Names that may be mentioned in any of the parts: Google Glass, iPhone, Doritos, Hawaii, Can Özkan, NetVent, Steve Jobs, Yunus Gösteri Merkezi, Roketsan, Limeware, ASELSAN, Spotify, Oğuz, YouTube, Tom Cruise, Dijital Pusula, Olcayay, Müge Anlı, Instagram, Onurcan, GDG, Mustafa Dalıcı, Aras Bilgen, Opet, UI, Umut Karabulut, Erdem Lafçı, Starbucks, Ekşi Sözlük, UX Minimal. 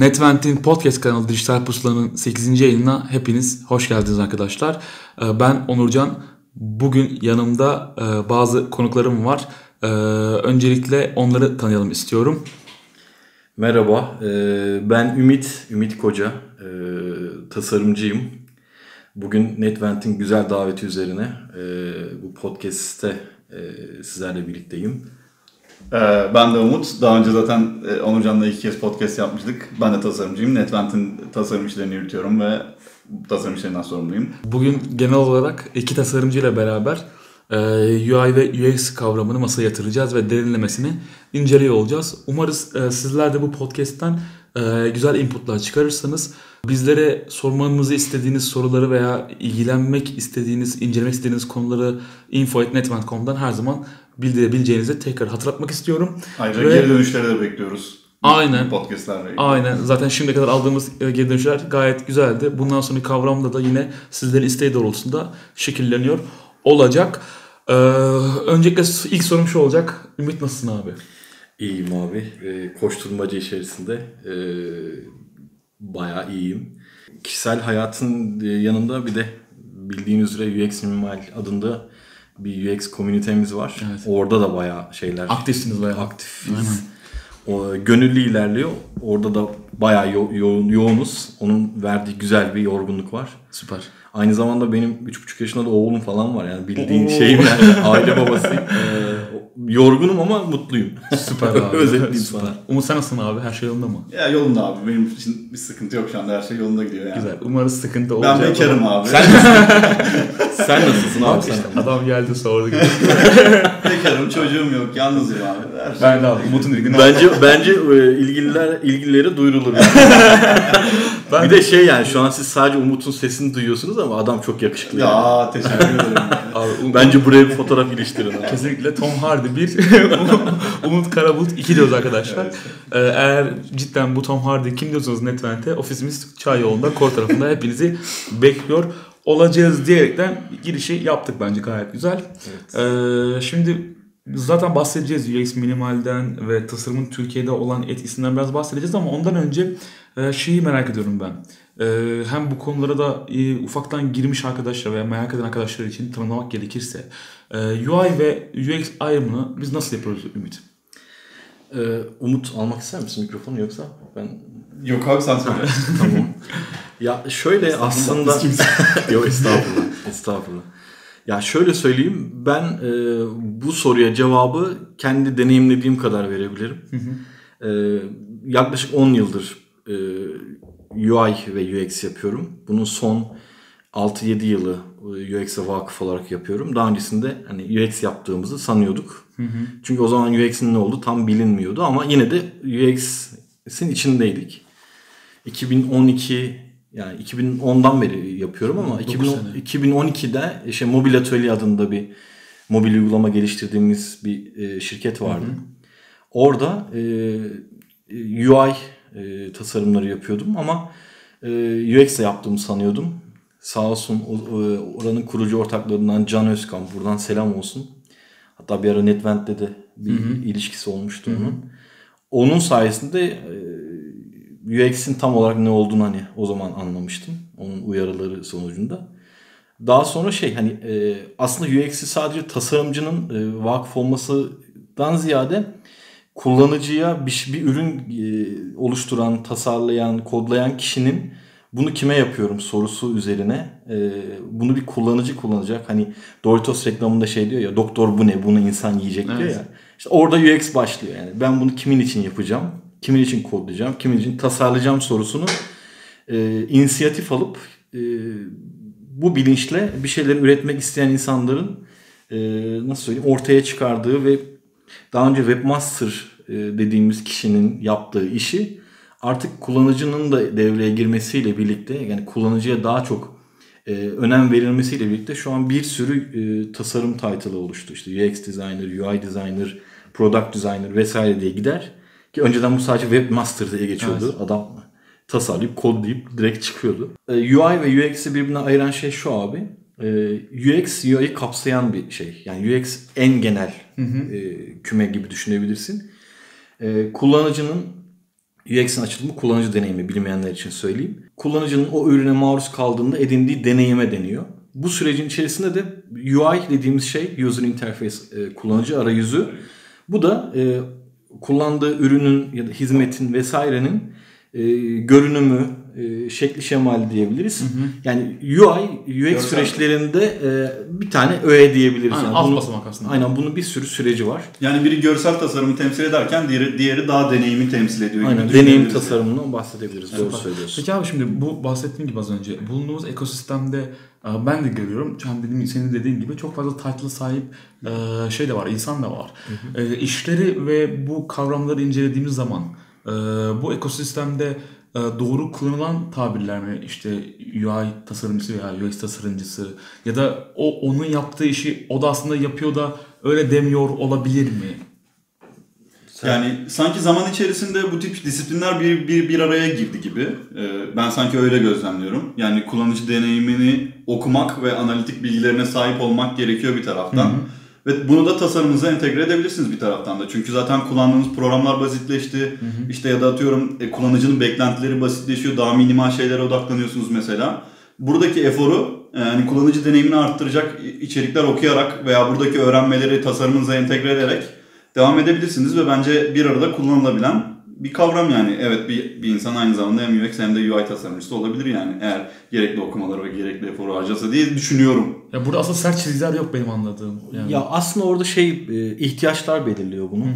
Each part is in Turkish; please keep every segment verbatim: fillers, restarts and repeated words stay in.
NetVent'in podcast kanalı Dijital Pusula'nın sekizinci yayınına hepiniz hoş geldiniz arkadaşlar. Ben Onurcan. Bugün yanımda bazı konuklarım var. Öncelikle onları tanıyalım istiyorum. Merhaba, ben Ümit, Ümit Koca. Tasarımcıyım. Bugün NetVent'in güzel daveti üzerine bu podcast'te sizlerle birlikteyim. Ben de Umut. Daha önce zaten Onurcan'la iki kez podcast yapmıştık. Ben de tasarımcıyım. NetVent'in tasarım işlerini yürütüyorum ve tasarım işlerinden sorumluyum. Bugün genel olarak iki tasarımcıyla beraber U I ve U X kavramını masaya yatıracağız ve derinlemesini inceliyor olacağız. Umarız sizler de bu podcast'ten güzel inputlar çıkarırsınız. Bizlere sormanızı istediğiniz soruları veya ilgilenmek istediğiniz, incelemek istediğiniz konuları info at netvent nokta com'dan her zaman bildirebileceğinizi tekrar hatırlatmak istiyorum. Ayrıca Ve... geri dönüşleri de bekliyoruz. Aynen. Podcastlerle. Aynen. Zaten şimdiye kadar aldığımız geri dönüşler gayet güzeldi. Bundan sonraki kavramda da yine sizlerin isteği doğrultusunda şekilleniyor olacak. Ee, öncelikle ilk sorum şu olacak. Ümit, nasılsın abi? İyiyim abi. Ee, koşturmaca içerisinde ee, bayağı iyiyim. Kişisel hayatın yanında bir de bildiğiniz üzere U X Minimal adında bir U X komünitemiz var. Evet. Orada da bayağı şeyler. Aktifsiniz bayağı. Aktifiz. O, gönüllü ilerliyor. Orada da bayağı yo- yo- yoğunuz. Onun verdiği güzel bir yorgunluk var. Süper. Aynı zamanda benim üç buçuk yaşında da oğlum falan var. Yani bildiğin Oo. şeyim yani. Aile babasıyım. Yorgunum ama mutluyum. Süper abi. Özetleyeyim sana. Umut, sen nasılsın abi? Her şey yolunda mı? Ya yolunda abi. Benim için bir sıkıntı yok şu anda. Her şey yolunda gidiyor yani. Güzel. Umarız sıkıntı olacak. Ben bekarım abi. Sen Sen nasılsın abi? Sen? Işte, adam geldi sordu. Bekarım, çocuğum yok, yalnızım abi. Her ben de abi. Umut'un ilgini Bence bence ilgililer ilgililere duyurulur. Yani. Bir de şey yani şu an siz sadece Umut'un sesini duyuyorsunuz ama adam çok yakışıklı. Ya yani. Teşekkür ederim. Abi, bence buraya bir fotoğraf iliştirin. Kesinlikle Tom Hardy bir, Umut Karabulut iki diyoruz arkadaşlar. Evet. Ee, eğer cidden bu Tom Hardy kim diyorsanız NetVent'e, ofisimiz Çay yolunda, kor tarafında hepinizi bekliyor olacağız diyerekten girişi yaptık, bence gayet güzel. Evet. Ee, şimdi zaten bahsedeceğiz U X Minimal'den ve tasarımın Türkiye'de olan etkisinden biraz bahsedeceğiz ama ondan önce şeyi merak ediyorum ben. Hem bu konulara da ufaktan girmiş arkadaşlar veya merak eden arkadaşlar için tanımlamak gerekirse U I ve U X ayrımını biz nasıl yapıyoruz Ümit? Umut, almak ister misin mikrofonu yoksa ben... Yok abi, sen söyle. Tamam. Ya şöyle aslında... Yok, estağfurullah. Estağfurullah. Ya şöyle söyleyeyim, ben e, bu soruya cevabı kendi deneyimlediğim kadar verebilirim. Hı hı. E, yaklaşık on yıldır e, U I ve U X yapıyorum. Bunun son altı yedi yılı U X'e vakıf olarak yapıyorum. Daha öncesinde hani U X yaptığımızı sanıyorduk. Hı hı. Çünkü o zaman U X'in ne olduğu tam bilinmiyordu ama yine de U X'in içindeydik. iki bin on iki Yani iki bin ondan beri yapıyorum ama iki bin on ikide işte Mobil Atölye adında bir mobil uygulama geliştirdiğimiz bir e, şirket vardı. Hı hı. Orada e, U I e, tasarımları yapıyordum ama e, U X'le yaptığımı sanıyordum. Sağ olsun o, oranın kurucu ortaklarından Can Özkan, buradan selam olsun. Hatta bir ara NetVent'te de bir hı hı. ilişkisi olmuştu hı hı. onun. Onun sayesinde e, U X'in tam olarak ne olduğunu hani o zaman anlamıştım. Onun uyarıları sonucunda. Daha sonra şey hani e, aslında U X'i sadece tasarımcının e, vakıf olmasından ziyade kullanıcıya bir, bir ürün e, oluşturan, tasarlayan, kodlayan kişinin bunu kime yapıyorum sorusu üzerine e, bunu bir kullanıcı kullanacak. Hani Doritos reklamında şey diyor ya, doktor bu ne, bunu insan yiyecek diyor evet. ya. İşte orada U X başlıyor yani. Ben bunu kimin için yapacağım? Kimin için kodlayacağım, kimin için tasarlayacağım sorusunu e, inisiyatif alıp e, bu bilinçle bir şeyleri üretmek isteyen insanların e, nasıl söyleyeyim ortaya çıkardığı ve daha önce webmaster e, dediğimiz kişinin yaptığı işi artık kullanıcının da devreye girmesiyle birlikte, yani kullanıcıya daha çok e, önem verilmesiyle birlikte şu an bir sürü e, tasarım title'ı oluştu. İşte U X designer, U I designer, product designer vesaire diye gider. Ki önceden bu sadece webmaster diye geçiyordu. Evet. Adam tasarlayıp, kodlayıp direkt çıkıyordu. U I ve U X'i birbirine ayıran şey şu abi. U X, U I'yi kapsayan bir şey. Yani U X en genel hı hı. küme gibi düşünebilirsin. Kullanıcının U X'in açılımı kullanıcı deneyimi, bilmeyenler için söyleyeyim. Kullanıcının o ürüne maruz kaldığında edindiği deneyime deniyor. Bu sürecin içerisinde de U I dediğimiz şey, User Interface, e, kullanıcı arayüzü. Bu da e, kullandığı ürünün ya da hizmetin vesairenin e, görünümü, e, şekli şemali diyebiliriz. Hı hı. Yani U I, U X süreçlerinde e, bir tane öğe diyebiliriz. Aynen, yani. Bunu, basamak aslında. Aynen, bunun bir sürü süreci var. Yani biri görsel tasarımı temsil ederken diğeri, diğeri daha deneyimi temsil ediyor. Aynen, deneyim tasarımından yani bahsedebiliriz. Evet, doğru bak. söylüyorsun. Peki abi, şimdi bu bahsettiğim gibi az önce bulunduğumuz ekosistemde ben de görüyorum. Dediğim, senin dediğin gibi çok fazla title'a sahip şey de var, insan da var. Hı hı. İşleri ve bu kavramları incelediğimiz zaman bu ekosistemde doğru kullanılan tabirler mi? İşte U I tasarımcısı veya U X tasarımcısı ya da o onun yaptığı işi o da aslında yapıyor da öyle demiyor olabilir mi? Yani sanki zaman içerisinde bu tip disiplinler bir bir bir araya girdi gibi. Ben sanki öyle gözlemliyorum. Yani kullanıcı deneyimini okumak ve analitik bilgilerine sahip olmak gerekiyor bir taraftan. Hı hı. Ve bunu da tasarımınıza entegre edebilirsiniz bir taraftan da. Çünkü zaten kullandığınız programlar basitleşti. Hı hı. İşte ya da atıyorum e, kullanıcının beklentileri basitleşiyor. Daha minimal şeylere odaklanıyorsunuz mesela. Buradaki eforu, yani kullanıcı deneyimini arttıracak içerikler okuyarak veya buradaki öğrenmeleri tasarımınıza entegre ederek devam edebilirsiniz ve bence bir arada kullanılabilen bir kavram yani. Evet, bir, bir insan aynı zamanda hem U X hem de U I tasarımcısı olabilir yani. Eğer gerekli okumaları ve gerekli eforu harcasa diye düşünüyorum. Ya burada asıl sert çizgiler yok benim anladığım. Yani. Ya aslında orada şey, ihtiyaçlar belirliyor bunu. Hı hı.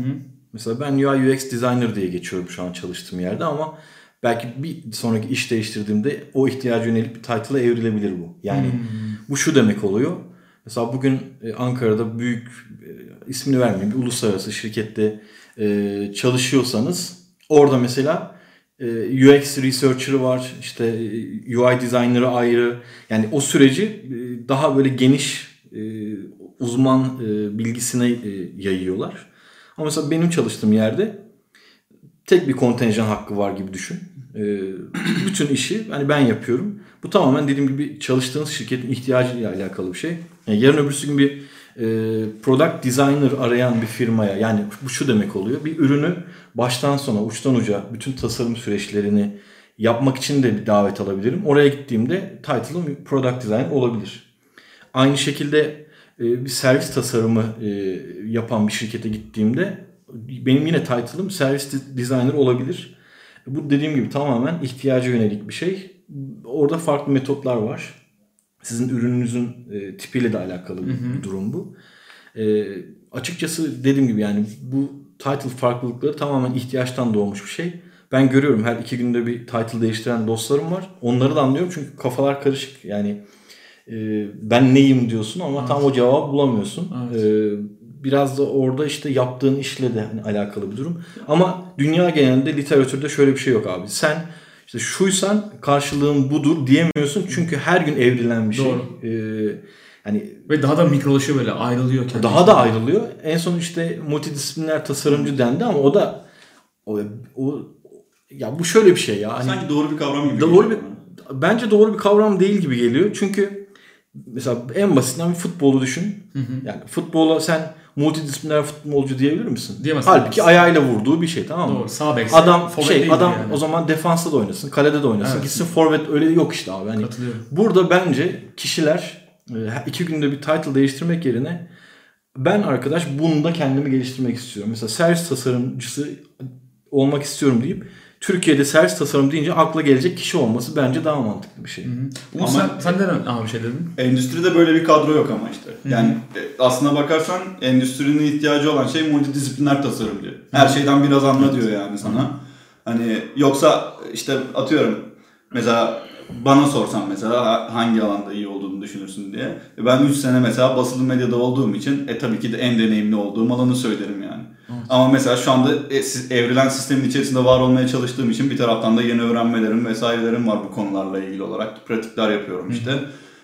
Mesela ben U I U X designer diye geçiyorum şu an çalıştığım yerde ama belki bir sonraki iş değiştirdiğimde o ihtiyaca yönelik bir title'a evrilebilir bu. Yani hı. bu şu demek oluyor. Mesela bugün Ankara'da büyük, ismini vermeyeyim, bir uluslararası şirkette çalışıyorsanız orada mesela U X researcher'ı var, işte U I designer'ı ayrı. Yani o süreci daha böyle geniş uzman bilgisine yayıyorlar. Ama mesela benim çalıştığım yerde tek bir kontenjan hakkı var gibi düşün. Bütün işi hani ben yapıyorum. Bu tamamen dediğim gibi çalıştığınız şirketin ihtiyacıyla alakalı bir şey. Yani yarın öbürsü gün bir e, product designer arayan bir firmaya, yani bu şu demek oluyor. Bir ürünü baştan sona, uçtan uca bütün tasarım süreçlerini yapmak için de bir davet alabilirim. Oraya gittiğimde title'ım product design olabilir. Aynı şekilde e, bir servis tasarımı e, yapan bir şirkete gittiğimde benim yine title'ım servis designer olabilir. Bu dediğim gibi tamamen ihtiyaca yönelik bir şey. Orada farklı metotlar var. Sizin ürününüzün e, tipiyle de alakalı bir hı hı. durum bu. E, açıkçası dediğim gibi yani bu title farklılıkları tamamen ihtiyaçtan doğmuş bir şey. Ben görüyorum, her iki günde bir title değiştiren dostlarım var. Onları da anlıyorum çünkü kafalar karışık. Yani e, ben neyim diyorsun ama evet. tam o cevabı bulamıyorsun. Evet. E, biraz da orada işte yaptığın işle de alakalı bir durum. Ama dünya genelinde literatürde şöyle bir şey yok abi. Sen İşte şuysan karşılığın budur diyemiyorsun çünkü her gün evrilen bir şey. Doğru. Ee, yani ve daha da mikrolaşıyor, böyle ayrılıyor. Daha içinde. da ayrılıyor. En son işte multidisipliner tasarımcı dendi ama o da o, o ya bu şöyle bir şey ya. Hani, sanki doğru bir kavram gibi. Doğru bir, bence doğru bir kavram değil gibi geliyor çünkü mesela en basitinden bir futbolu düşün. Hı hı. Yani futbola sen multidisipliner futbolcu diyebilir misin? Diyemezsin. Halbuki ayağıyla vurduğu bir şey, tamam mı? Doğru. Sağ bek. Adam şey adam yani. O zaman defansta da oynasın, kalede de oynasın. Evet. Gitsin forvet, öyle yok işte abi. Yani burada bence kişiler iki günde bir title değiştirmek yerine ben arkadaş bunu da kendimi geliştirmek istiyorum. Mesela servis tasarımcısı olmak istiyorum deyip Türkiye'de servis tasarım deyince akla gelecek kişi olması bence daha mantıklı bir şey. Hı hı. Ama sen, sen neden abi şey dedin? Endüstride böyle bir kadro yok ama işte. Hı hı. Yani aslına bakarsan endüstrinin ihtiyacı olan şey multidisipliner tasarımcı. Her şeyden biraz anla diyor yani sana. Hı hı. Hani yoksa işte atıyorum mesela bana sorsan mesela hangi alanda iyi olduğunu düşünürsün diye. Ben üç sene mesela basılı medyada olduğum için e tabii ki de en deneyimli olduğum alanı söylerim yani. Evet. Ama mesela şu anda evrilen sistemin içerisinde var olmaya çalıştığım için bir taraftan da yeni öğrenmelerim vesairelerim var bu konularla ilgili olarak. Pratikler yapıyorum işte.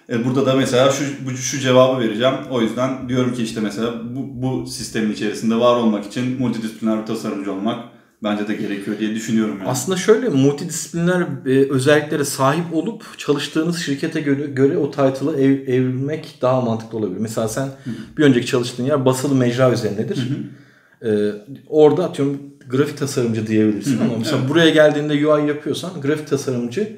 Hı. Burada da mesela şu, şu cevabı vereceğim. O yüzden diyorum ki işte mesela bu, bu sistemin içerisinde var olmak için multidisipliner bir tasarımcı olmak bence de gerekiyor diye düşünüyorum. Yani. Aslında şöyle, multidisipliner özelliklere sahip olup çalıştığınız şirkete göre, göre o title'ı ev, evrilmek daha mantıklı olabilir. Mesela sen Hı. bir önceki çalıştığın yer basılı mecra üzerindedir. Hı hı. Ee, orada atıyorum grafik tasarımcı diyebilirsin. Hı, ama mesela evet. buraya geldiğinde U I yapıyorsan grafik tasarımcı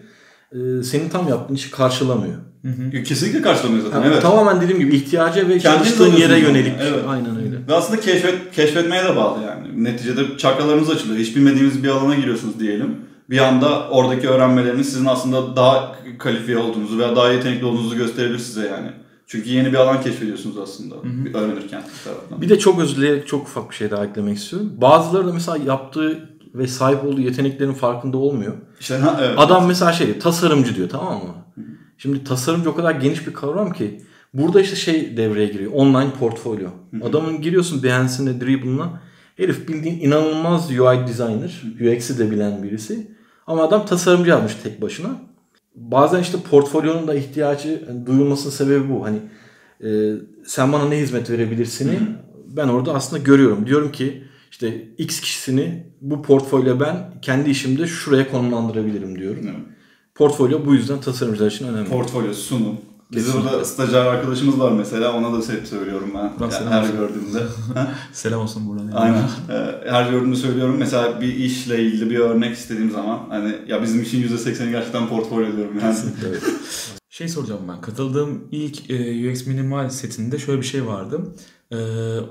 e, senin tam yaptığın işi karşılamıyor. Hı hı. Kesinlikle karşılamıyor zaten. Yani evet. Tamamen dediğim gibi ihtiyaca ve çalıştığın yere yönelik. Evet. Aynen öyle. Ve aslında keşfet, keşfetmeye de bağlı yani. Neticede çakralarınız açılıyor. Hiç bilmediğiniz bir alana giriyorsunuz diyelim. Bir anda oradaki öğrenmeleriniz sizin aslında daha kalifiye olduğunuzu veya daha yetenekli olduğunuzu gösterebilir size yani. Çünkü yeni bir alan keşfediyorsunuz aslında hı hı. öğrenirken. Bir, bir de çok özür dilerim, çok ufak bir şey daha eklemek istiyorum. Bazıları da mesela yaptığı ve sahip olduğu yeteneklerin farkında olmuyor. İşte, ha, evet, adam evet. mesela şey tasarımcı diyor, tamam mı? Hı hı. Şimdi tasarımcı o kadar geniş bir kavram ki burada işte şey devreye giriyor. Online portfolyo. Hı hı. Adamın giriyorsun Behance'ine, Dribble'ına. Herif bildiğin inanılmaz U I designer. U X'i de bilen birisi. Ama adam tasarımcı yapmış tek başına. Bazen işte portfolyonun da ihtiyacı yani duyulmasının sebebi bu. Hani e, sen bana ne hizmet verebilirsin? Hı-hı. Ben orada aslında görüyorum. Diyorum ki işte X kişisini bu portfolyo ben kendi işimde şuraya konumlandırabilirim diyorum. Hı-hı. Portfolyo bu yüzden tasarımcılar için önemli. Portfolyo, sunum. Biz burada stajyer arkadaşımız var mesela, ona da hep söylüyorum ben. Yani her olsun. gördüğümde. Selam olsun buradan. Aynen. Her gördüğümde söylüyorum. Mesela bir işle ilgili bir örnek istediğim zaman hani ya bizim işin yüzde sekseni gerçekten portfolyo diyorum yani. Evet. Şey soracağım ben. Katıldığım ilk U X Minimal setinde şöyle bir şey vardı.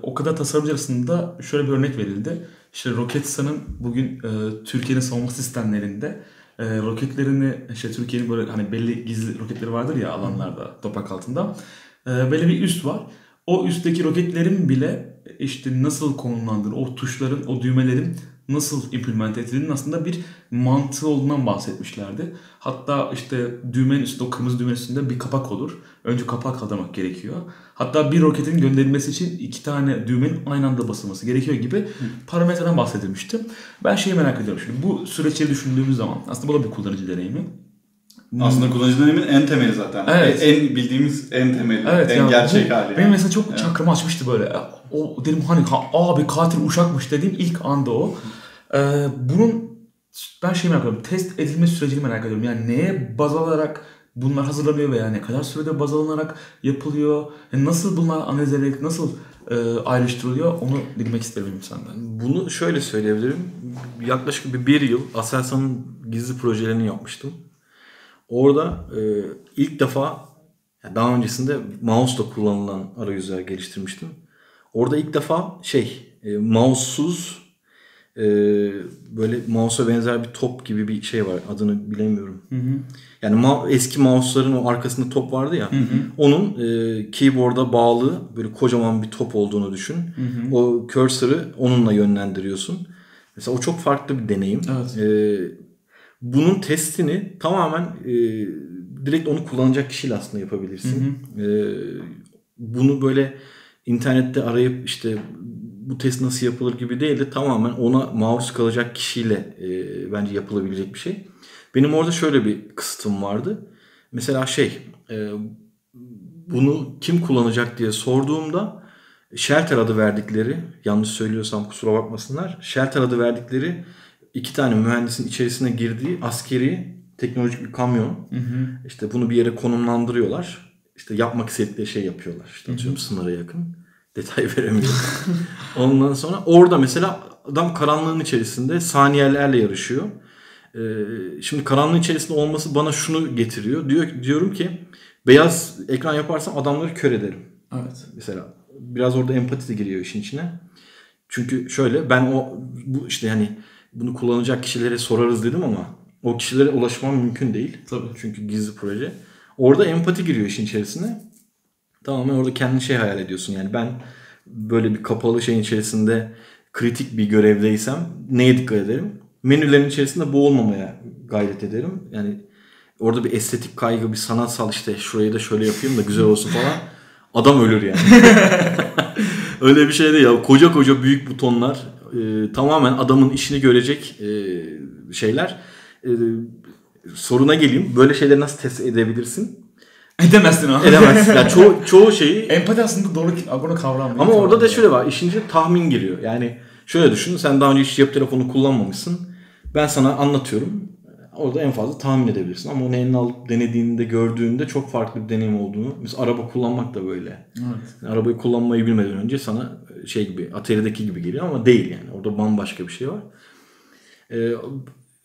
O kadar tasarımcı arasında şöyle bir örnek verildi. İşte Roketsan'ın bugün Türkiye'nin savunma sistemlerinde E, roketlerini, işte Türkiye'nin böyle hani belli gizli roketleri vardır ya alanlarda, toprak altında. E, böyle bir üst var. O üstteki roketlerin bile işte nasıl konumlandırılır, o tuşların, o düğmelerin nasıl implement edildiğinin aslında bir mantığı olduğundan bahsetmişlerdi. Hatta işte düğmenin üstünde, o kırmızı düğmenin üstünde bir kapak olur. Önce kapak kaldırmak gerekiyor. Hatta bir roketin gönderilmesi için iki tane düğmenin aynı anda basılması gerekiyor gibi parametreden bahsedilmişti. Ben şeyi merak ediyorum şimdi. Bu süreçleri düşündüğümüz zaman aslında bu da bir kullanıcı deneyimi. Aslında kullanıcı deneyimin en temeli zaten. Evet. En bildiğimiz en temeli, evet, en yani gerçek bu, hali. Yani. Benim mesela çok evet. çakramı açmıştı böyle. O dedim hani abi katil uşakmış dediğim ilk anda o. Ee, bunun ben şeyi merak ediyorum. Test edilme sürecini merak ediyorum. Yani neye baz alarak bunlar hazırlanıyor veya ne kadar sürede baz alınarak yapılıyor? Yani nasıl bunlar analiz edilerek nasıl e, ayrıştırılıyor? Onu bilmek isterim senden. Bunu şöyle söyleyebilirim. Yaklaşık bir, bir yıl ASELSAN'ın gizli projelerini yapmıştım. Orada e, ilk defa daha öncesinde mouse'da kullanılan arayüzler geliştirmiştim. Orada ilk defa şey e, mouse'suz e, böyle mouse'a benzer bir top gibi bir şey var. Adını bilemiyorum. Hı hı. Yani ma- eski mouse'ların o arkasında top vardı ya. Hı hı. Onun e, keyboard'a bağlı böyle kocaman bir top olduğunu düşün. Hı hı. O cursor'ı onunla yönlendiriyorsun. Mesela o çok farklı bir deneyim. Evet. E, Bunun testini tamamen e, direkt onu kullanacak kişiyle aslında yapabilirsin. Hı hı. E, bunu böyle internette arayıp işte bu test nasıl yapılır gibi değil de tamamen ona maruz kalacak kişiyle e, bence yapılabilecek bir şey. Benim orada şöyle bir kısıtım vardı. Mesela şey e, bunu kim kullanacak diye sorduğumda Shelter adı verdikleri, yanlış söylüyorsam kusura bakmasınlar, Shelter adı verdikleri İki tane mühendisin içerisine girdiği askeri teknolojik bir kamyon. Hı hı. İşte bunu bir yere konumlandırıyorlar. İşte yapmak istedikleri şey yapıyorlar. İşte atıyorum sınıra yakın. Detay veremiyorum. Ondan sonra orada mesela adam karanlığın içerisinde saniyelerle yarışıyor. Ee, şimdi karanlığın içerisinde olması bana şunu getiriyor. Diyor, diyorum ki beyaz ekran yaparsam adamları kör ederim. Evet. Mesela biraz orada empati de giriyor işin içine. Çünkü şöyle ben o bu işte hani bunu kullanacak kişilere sorarız dedim ama o kişilere ulaşmam mümkün değil. Tabii. Çünkü gizli proje. Orada empati giriyor işin içerisine. Tamamen orada kendini şey hayal ediyorsun. Yani ben böyle bir kapalı şeyin içerisinde kritik bir görevdeysem neye dikkat ederim? Menülerin içerisinde boğulmamaya gayret ederim. Yani orada bir estetik kaygı, bir sanatsal işte şurayı da şöyle yapayım da güzel olsun falan. Adam ölür yani. Öyle bir şey değil ya. Koca koca büyük butonlar. Ee, tamamen adamın işini görecek e, şeyler. Ee, soruna geleyim. Böyle şeyleri nasıl test edebilirsin? Edemezsin abi. Edemezsin. Yani ço- çoğu şeyi... Empati aslında doğru abone kavram. Ama orada kavram da şöyle var. İşin içine tahmin giriyor. Yani şöyle düşün. Sen daha önce hiç cep telefonu kullanmamışsın. Ben sana anlatıyorum. Orada en fazla tahmin edebilirsin. Ama onu eline alıp denediğinde, gördüğünde çok farklı bir deneyim olduğunu. Mesela araba kullanmak da böyle. Evet. Yani arabayı kullanmayı bilmeden önce sana şey gibi, Atari'deki gibi geliyor ama değil yani. Orada bambaşka bir şey var. Ee,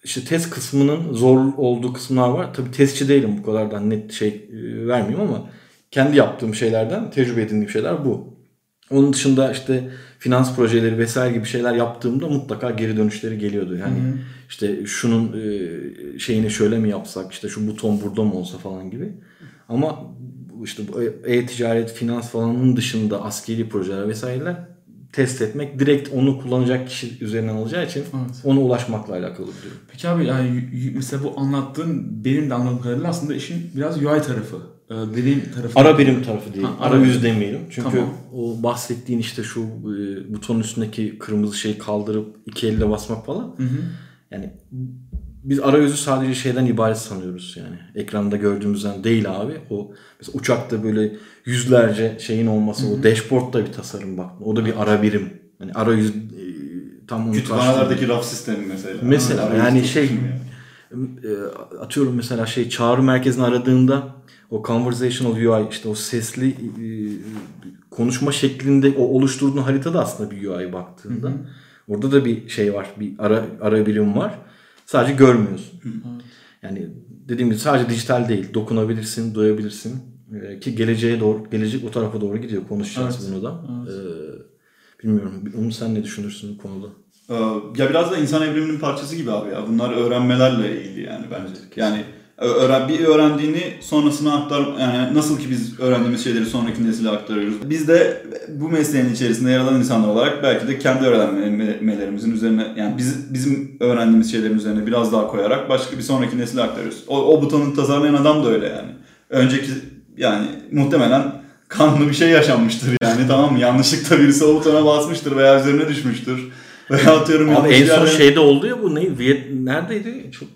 işte test kısmının zor olduğu kısımlar var. Tabii testçi değilim, bu kadar da net şey vermeyeyim ama kendi yaptığım şeylerden tecrübe edindiğim şeyler bu. Onun dışında işte finans projeleri vesaire gibi şeyler yaptığımda mutlaka geri dönüşleri geliyordu. Yani Hı-hı. işte şunun şeyini şöyle mi yapsak, işte şu buton burada mı olsa falan gibi. Ama işte e-ticaret, finans falanın dışında askeri projeler vesaireler test etmek direkt onu kullanacak kişi üzerinden alacağı için evet. ona ulaşmakla alakalı diyorum. Peki abi yani mesela bu anlattığın benim de anladığım kadarıyla aslında işin biraz U I tarafı. Dediğim tarafı. Ara birim tarafı değil. Ha, ara yüz demeyelim. Çünkü tamam. o bahsettiğin işte şu butonun üstündeki kırmızı şeyi kaldırıp iki elle basmak falan. Hı hı. Yani biz arayüzü sadece şeyden ibaret sanıyoruz yani. Ekranda gördüğümüzden değil abi. O mesela uçakta böyle yüzlerce şeyin olması, hı hı. o dashboard da bir tasarım bak. O da bir ara birim. Yani arayüz tam onu. Kütüphanelerdeki raf sistemi mesela. Mesela ha, yani şey yani. Atıyorum mesela şey çağrı merkezini aradığında o conversational U I işte o sesli konuşma şeklinde o oluşturduğun haritada aslında bir U I baktığında. Hı hı. Orada da bir şey var. Bir ara ara birim var. Sadece görmüyorsun. Hı. Yani dediğim gibi sadece dijital değil. Dokunabilirsin, duyabilirsin. Ee, ki geleceğe doğru, gelecek o tarafa doğru gidiyor. Konuşacağız evet. bunu da. Evet. Ee, bilmiyorum. Umut sen ne düşünürsün bu konuda? Ee, ya biraz da insan evriminin parçası gibi abi ya. Bunlar öğrenmelerle ilgili yani bence. Evet. Yani öğren, bir öğrendiğini sonrasına aktar, yani nasıl ki biz öğrendiğimiz şeyleri sonraki nesile aktarıyoruz. Biz de bu mesleğin içerisinde yer alan insanlar olarak belki de kendi öğrenmelerimizin üzerine, yani biz, bizim öğrendiğimiz şeylerin üzerine biraz daha koyarak başka bir sonraki nesile aktarıyoruz. O, o butonun tasarlayan adam da öyle yani. Önceki yani muhtemelen kanlı bir şey yaşanmıştır yani tamam mı? Yanlışlıkla birisi o butona basmıştır veya üzerine düşmüştür. Veya atıyorum abi en son yerden... şeyde oldu ya bu ne? Viyet... Neredeydi? Çok...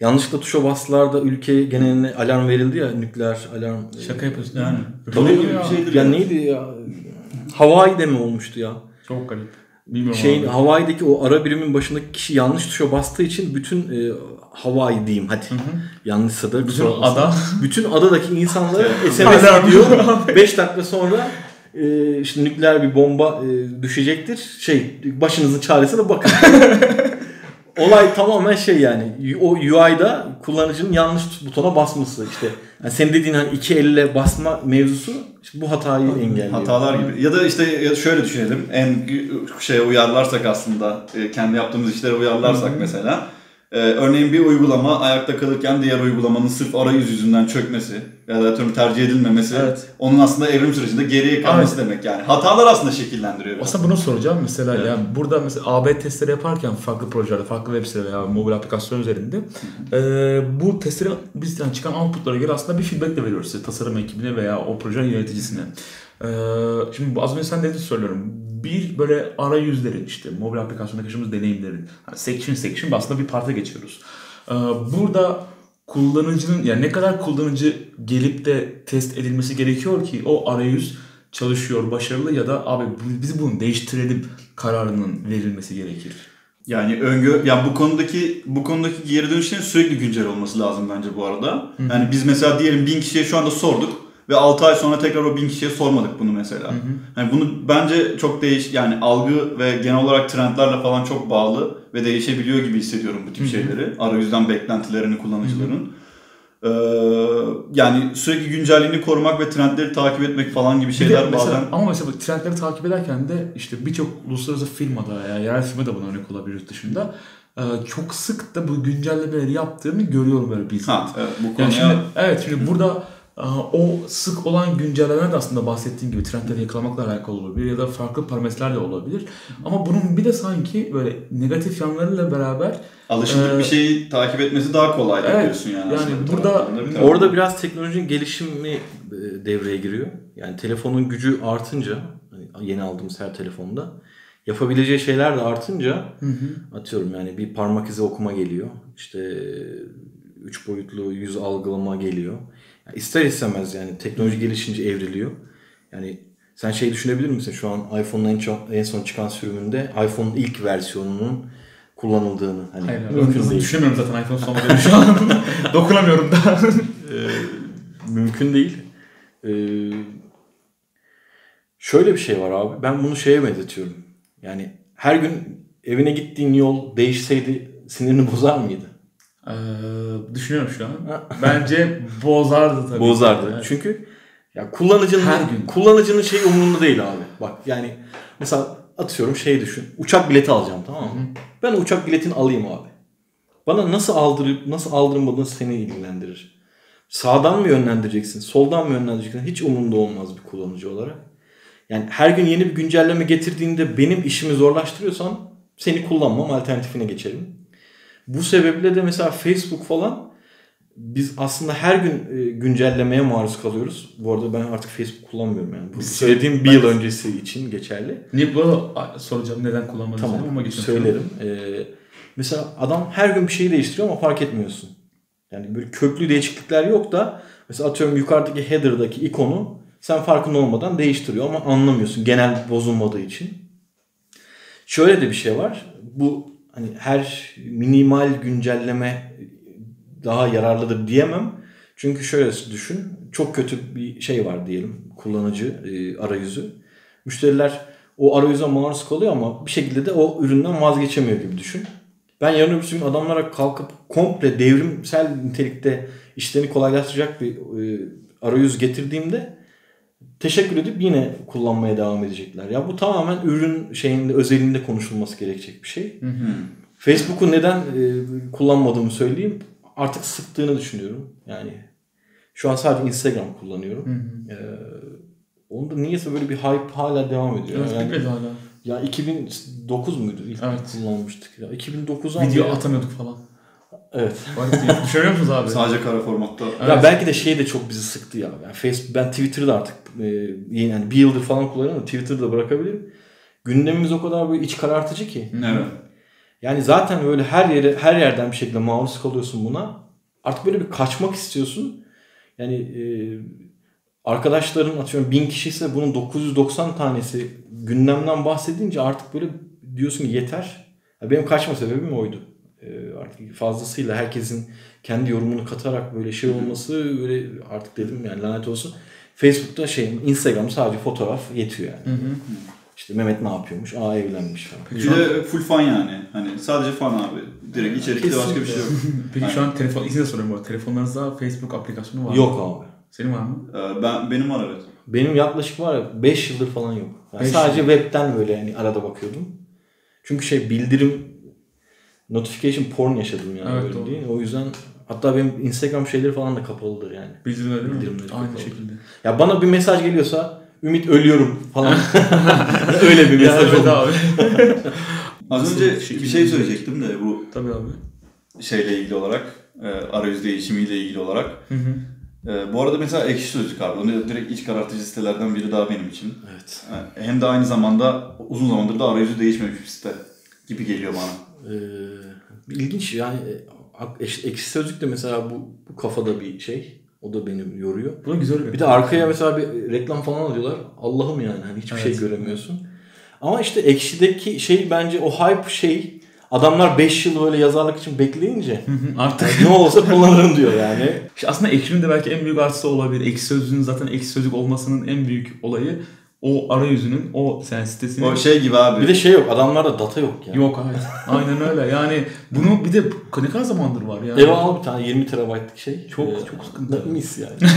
Yanlışlıkla tuşa bastılar da ülke geneline alarm verildi ya, nükleer alarm. Şaka yapıyorsun yani. Tabii gibi bir şeydir. Ya yani. Neydi ya? Hawaii'de mi olmuştu ya? Çok garip. Bilmiyorum. Şeyin abi. Hawaii'deki o ara birimin başındaki kişi yanlış tuşa bastığı için bütün e, Hawaii diyeyim hadi. Hı hı. Yanlışsa da bütün ada, bütün adadaki insanlara S M S gidiyor. beş dakika sonra e, işte nükleer bir bomba e, düşecektir. Şey başınızın çaresine bakın. Olay tamamen şey yani o U I'da kullanıcının yanlış butona basması işte. Yani senin dediğin hani iki elle basma mevzusu işte bu hatayı engelliyor. Hatalar gibi. Ya da işte şöyle düşünelim. En şeye uyarlarsak aslında kendi yaptığımız işlere uyarlarsak Hı-hı. mesela. Ee, örneğin bir uygulama ayakta kalırken diğer uygulamanın sırf arayüz yüzünden çökmesi ya da tüm tercih edilmemesi evet. onun aslında evrim sürecinde geriye kalması evet. demek yani. Hatalar aslında şekillendiriyor. Aslında bunu soracağım mesela evet. yani burada mesela A B testleri yaparken farklı projelerde, farklı web siteleri veya mobil aplikasyon üzerinde e, bu testleri bizden çıkan outputlara göre aslında bir feedback de veriyoruz size tasarım ekibine veya o projenin yöneticisine. E, şimdi az önce sen dedin söylüyorum. Bir böyle arayüzleri işte mobil aplikasyonda yaşadığımız deneyimlerin yani section section aslında bir parta geçiyoruz. Ee, burada kullanıcının yani ne kadar kullanıcı gelip de test edilmesi gerekiyor ki o arayüz çalışıyor başarılı ya da abi biz bunu değiştirelim kararının verilmesi gerekir. Yani öngör yani bu konudaki bu konudaki geri dönüşlerin sürekli güncel olması lazım bence bu arada. Hı-hı. Yani biz mesela diyelim bin kişiye şu anda sorduk. Ve altı ay sonra tekrar o bin kişiye sormadık bunu mesela. Hı hı. Yani bunu bence çok değiş, yani algı ve genel olarak trendlerle falan çok bağlı ve değişebiliyor gibi hissediyorum bu tip hı hı. şeyleri. Arayüzden beklentilerini kullanıcıların. Hı hı. Ee, yani sürekli güncelliğini korumak ve trendleri takip etmek falan gibi şeyler mesela, bazen. Ama mesela bu trendleri takip ederken de işte birçok uluslararası firmada ya yerel firma da buna örnek olabilir yurt dışında. Çok sık da bu güncellemeleri yaptığını görüyorum böyle bir insan. Evet, bu konuya... yani şimdi, evet şimdi hı. burada o sık olan güncelleme de aslında bahsettiğim gibi trendleri yakalamakla alakalı olabilir ya da farklı parametrelerle olabilir. Ama bunun bir de sanki böyle negatif yanlarıyla beraber alışıldık e, bir şeyi takip etmesi daha kolay evet, diyorsun yani. Yani burada orada biraz teknolojinin gelişimi devreye giriyor. Yani telefonun gücü artınca yeni aldığımız her telefonda yapabileceği şeyler de artınca hı hı. atıyorum yani bir parmak izi okuma geliyor. İşte üç boyutlu yüz algılama geliyor. İster istemez yani teknoloji gelişince evriliyor. Yani sen şey düşünebilir misin? Şu an iPhone'un en, çok, en son çıkan sürümünde iPhone'un ilk versiyonunun kullanıldığını. Hani hayır, mümkün düşünemiyorum zaten iPhone son modeli şu an. Dokunamıyorum da. Ee, mümkün değil. Ee, Şöyle bir şey var abi. Ben bunu şeye benzetiyorum. Yani her gün evine gittiğin yol değişseydi sinirini bozar mıydı? Ee, düşünüyorum şu an. Bence bozardı tabii. Bozardı. Yani. Çünkü ya kullanıcının her gün kullanıcının şey umurunda değil abi. Bak yani mesela atıyorum şey düşün. Uçak bileti alacağım, tamam mı? Hı. Ben uçak biletini alayım abi. Bana nasıl aldırıp nasıl aldırmadığını seni ilgilendirir. Sağdan mı yönlendireceksin, soldan mı yönlendireceksin? Hiç umurumda olmaz bir kullanıcı olarak. Yani her gün yeni bir güncelleme getirdiğinde benim işimi zorlaştırıyorsan seni kullanmam, alternatifine geçerim. Bu sebeple de mesela Facebook falan biz aslında her gün güncellemeye maruz kalıyoruz. Bu arada ben artık Facebook kullanmıyorum yani. Bu söylediğim bir yıl öncesi için geçerli. Niye bu soracağım, neden kullanmadınız? Tamam, ama söylerim. Ee, mesela adam her gün bir şeyi değiştiriyor ama fark etmiyorsun. Yani böyle köklü değişiklikler yok da mesela atıyorum yukarıdaki header'daki ikonu sen farkında olmadan değiştiriyor ama anlamıyorsun genel bozulmadığı için. Şöyle de bir şey var. Bu hani her minimal güncelleme daha yararlıdır diyemem. Çünkü şöyle düşün. Çok kötü bir şey var diyelim. Kullanıcı e, arayüzü. Müşteriler o arayüze maruz kalıyor ama bir şekilde de o üründen vazgeçemiyor gibi düşün. Ben yarın öbür gün adamlara kalkıp komple devrimsel nitelikte işlerini kolaylaştıracak bir e, arayüz getirdiğimde teşekkür edip yine kullanmaya devam edecekler. Ya bu tamamen ürün şeyinde, özelinde konuşulması gerekecek bir şey. Hı hı. Facebook'u neden e, kullanmadığımı söyleyeyim. Artık sıktığını düşünüyorum. Yani şu an sadece Instagram kullanıyorum. Hı hı. Ee, onda niyeyse böyle bir hype hala devam ediyor. Evet, yani, evet hala. Ya iki bin dokuz muydu ilk evet. kullanmıştık ya. iki bin dokuzdan video atamıyorduk falan. Evet. Düşünüyor musunuz abi? Sadece kara formatta. Evet. Ya belki de şey de çok bizi sıktı ya. Yani Facebook, ben Twitter'da artık e, yani bir yıldır falan kullanıyorum. Twitter'da bırakabilirim. Gündemimiz o kadar böyle iç karartıcı ki. Evet. Yani zaten böyle her yere her yerden bir şekilde maruz kalıyorsun buna. Artık böyle bir kaçmak istiyorsun. Yani e, arkadaşların atıyorum bin kişiyse bunun dokuz yüz doksan tanesi gündemden bahsedince artık böyle diyorsun ki yeter. Ya benim kaçma sebebim oydu. E, artık fazlasıyla herkesin kendi yorumunu katarak böyle şey olması böyle artık dedim yani lanet olsun. Facebook'ta şey, Instagram sadece fotoğraf yetiyor yani. Hı hı. İşte Mehmet ne yapıyormuş? Aa evlenmiş falan. Peki şu an... de full fan yani. Hani sadece fan abi. Direkt içerikte başka bir şey yok. Peki yani. Şu an telefon izin de soruyorum bu arada. Telefonlarınızda Facebook aplikasyonu var mı? Yok abi. Senin var mı? Ee, ben benim var evet. Benim yaklaşık var ya beş yıldır falan yok. Yani sadece yıl. Web'ten böyle yani arada bakıyordum. Çünkü şey bildirim notification porn yaşadım yani evet, öyle değil. O yüzden hatta benim Instagram şeyleri falan da kapalıdır yani. Bildirimler değil mi? Bildirimleri aynı kapalıdır. Şekilde. Ya bana bir mesaj geliyorsa Ümit ölüyorum falan. Öyle bir mesaj oldu. Abi. Az önce bir şey söyleyecektim de bu tabii abi. Şeyle ilgili olarak, arayüz değişimiyle ilgili olarak. Hı hı. Bu arada mesela Ekşi Sözlük abi. Onu direkt iç karartıcı sitelerden biri daha benim için. Evet. Hem de aynı zamanda uzun zamandır da arayüzü değişmemiş bir site gibi geliyor bana. Ee, ilginç yani Ekşi Sözlük de mesela bu, bu kafada bir şey. O da beni yoruyor. Bunu güzel bir, bir de arkaya mesela bir reklam falan alıyorlar. Allah'ım yani hani hiçbir evet. şey göremiyorsun. Ama işte Ekşi'deki şey bence o hype şey adamlar beş yıl böyle yazarlık için bekleyince artık ne olsa kullanırım diyor yani. İşte aslında Ekşi'nin de belki en büyük artısı olabilir. Ekşi Sözlük'ün zaten Ekşi Sözlük olmasının en büyük olayı o arayüzünün o sen sitesinin. O şey gibi abi. Bir de şey yok adamlarda data yok yani. Yok abi. Aynen öyle yani bunu bir de ne kadar zamandır var yani. Eve al bir tane yirmi terabaytlık şey. Çok ee, çok sıkıntı. Mis yani.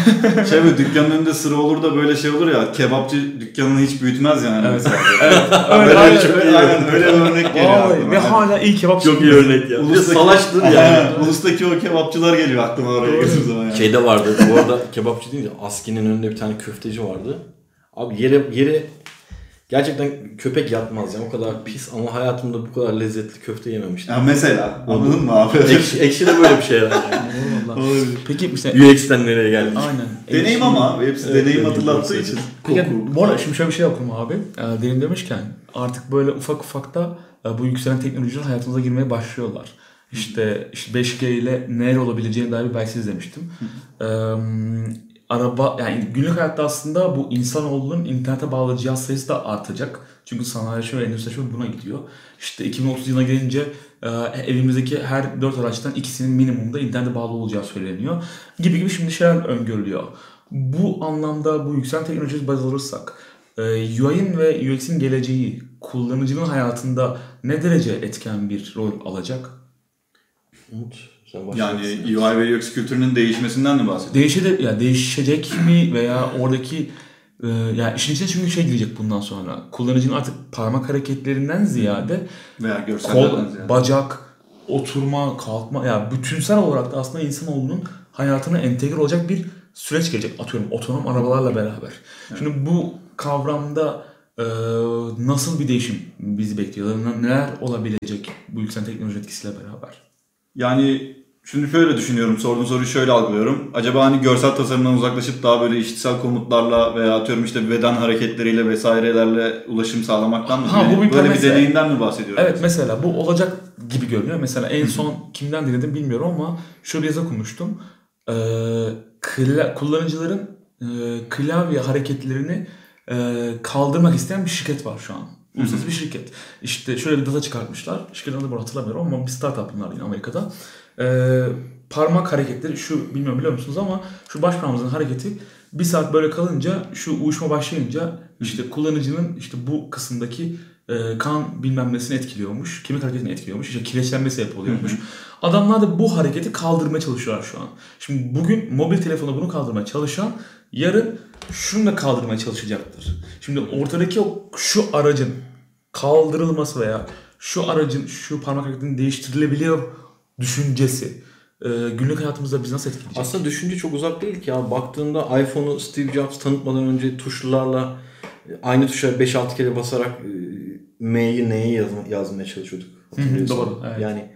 Şey böyle dükkanın önünde sıra olur da böyle şey olur ya kebapçı dükkanını hiç büyütmez yani. Evet. Evet. Öyle, öyle, öyle, öyle, aynen öyle bir örnek geliyor. Ve yani. Hala iyi kebapçı. Çok iyi örnek ya. Ulustaki, salaştır yani. Yani. Ulustaki o kebapçılar geliyor aklıma oraya geçir zaman yani. Şeyde vardı bu arada kebapçı deyince Askin'in önünde bir tane köfteci vardı. Abi yere yere gerçekten köpek yatmaz yani o kadar pis ama hayatımda bu kadar lezzetli köfte yememiştim. Ya mesela anladın mı abi? Ekşi, ekşi de böyle bir şey var yani. Peki mesela U X'ten nereye geldik? Aynen. Deneyim ama hepsi evet, deneyim hatırlattığı için. Peki bu arada şimdi şöyle bir şey yapalım abi. Deneyim demişken artık böyle ufak ufak da bu yükselen teknolojiler hayatımıza girmeye başlıyorlar. İşte, işte beş G ile neler olabileceğine dair bir belgesel izlemiştim. Eee Araba yani günlük hayatta aslında bu insanoğlunun internete bağlı cihaz sayısı da artacak. Çünkü sanayileşme ve endüstrileşme buna gidiyor. İşte iki bin otuz yılına gelince evimizdeki her dört araçtan ikisinin minimumda internete bağlı olacağı söyleniyor. Gibi gibi şimdi şeyler öngörülüyor. Bu anlamda bu yükselen teknolojiyi baz alırsak U I'nin ve U X'in geleceği kullanıcının hayatında ne derece etken bir rol alacak? Umut, yani U I ve U X kültürünün değişmesinden mi bahsediyorsun? Değişe, yani değişecek mi veya oradaki e, yani işin içine çünkü şey girecek bundan sonra. Kullanıcının artık parmak hareketlerinden ziyade veya görsellerden kol, ziyade. Bacak, oturma, kalkma, ya yani bütünsel olarak da aslında insanoğlunun hayatına entegre olacak bir süreç gelecek. Atıyorum otonom arabalarla beraber. Evet. Şimdi bu kavramda e, nasıl bir değişim bizi bekliyor? Neler olabilecek bu yükselen teknoloji etkisiyle beraber? Yani şimdi şöyle düşünüyorum, sorduğun soruyu şöyle algılıyorum. Acaba hani görsel tasarımdan uzaklaşıp daha böyle işitsel komutlarla veya atıyorum işte beden hareketleriyle vesairelerle ulaşım sağlamaktan mı? Ha, bu bir böyle bir deneyimden mi bahsediyoruz? Evet, mesela bu olacak gibi görünüyor. Mesela en son kimden dinledim bilmiyorum ama şöyle yazı okumuştum. Ee, kla- kullanıcıların e, klavye hareketlerini e, kaldırmak isteyen bir şirket var şu an. Uluslararası bir şirket. İşte şöyle bir data çıkartmışlar. Şirketin adını hatırlamıyorum ama bir startup bunlar yine Amerika'da. Ee, parmak hareketleri şu, bilmiyorum biliyor musunuz ama şu baş parmağımızın hareketi bir saat böyle kalınca, şu uyuşma başlayınca işte kullanıcının işte bu kısımdaki e, kan bilmem nesini etkiliyormuş, kemik hareketini etkiliyormuş, işte kireçlenme sebep oluyormuş. Adamlar da bu hareketi kaldırmaya çalışıyorlar şu an. Şimdi bugün mobil telefonla bunu kaldırmaya çalışan yarın şunu da kaldırmaya çalışacaktır. Şimdi ortadaki o, şu aracın kaldırılması veya şu aracın şu parmak hareketinin değiştirilebiliyor düşüncesi günlük hayatımızda bizi nasıl etkileyecek? Aslında düşünce çok uzak değil ki ya. Baktığında iPhone'u Steve Jobs tanıtmadan önce tuşlarla aynı tuşa beş altı kere basarak M'yi N'yi yazma, yazmaya çalışıyorduk. Doğru. Evet. Yani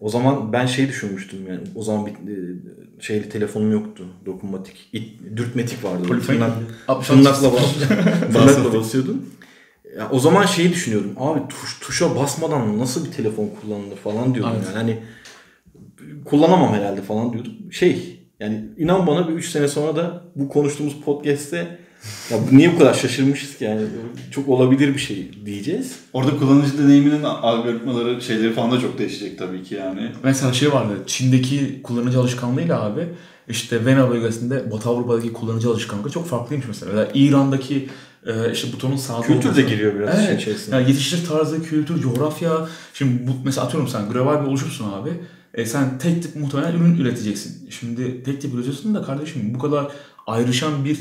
o zaman ben şey düşünmüştüm yani. O zaman bir şeyli telefonum yoktu. Dokunmatik, it, dürtmetik vardı. Tırnakla basıyordum. basıyordum. Ya o zaman şeyi düşünüyordum. Abi tuş, tuşa basmadan nasıl bir telefon kullanılır falan diyordum. Aynen. Yani hani kullanamam herhalde falan diyordum. Şey yani inan bana bir üç sene sonra da bu konuştuğumuz podcast'te ya niye bu kadar şaşırmışız ki yani çok olabilir bir şey diyeceğiz. Orada kullanıcı deneyiminin algoritmaları şeyleri falan da çok değişecek tabii ki yani. Mesela şey vardı Çin'deki kullanıcı alışkanlığıyla abi işte Vena bölgesinde Batı Avrupa'daki kullanıcı alışkanlığı çok farklıymış mesela. Mesela İran'daki işte butonun sağda kültür de giriyor biraz evet. Şey içerisinde. Yani yetişir tarzı, kültür, coğrafya. Şimdi bu, mesela atıyorum sen global bir oluşumsun abi. E sen tek tip muhtemelen ürün üreteceksin. Şimdi tek tip üretiyorsun da kardeşim bu kadar ayrışan bir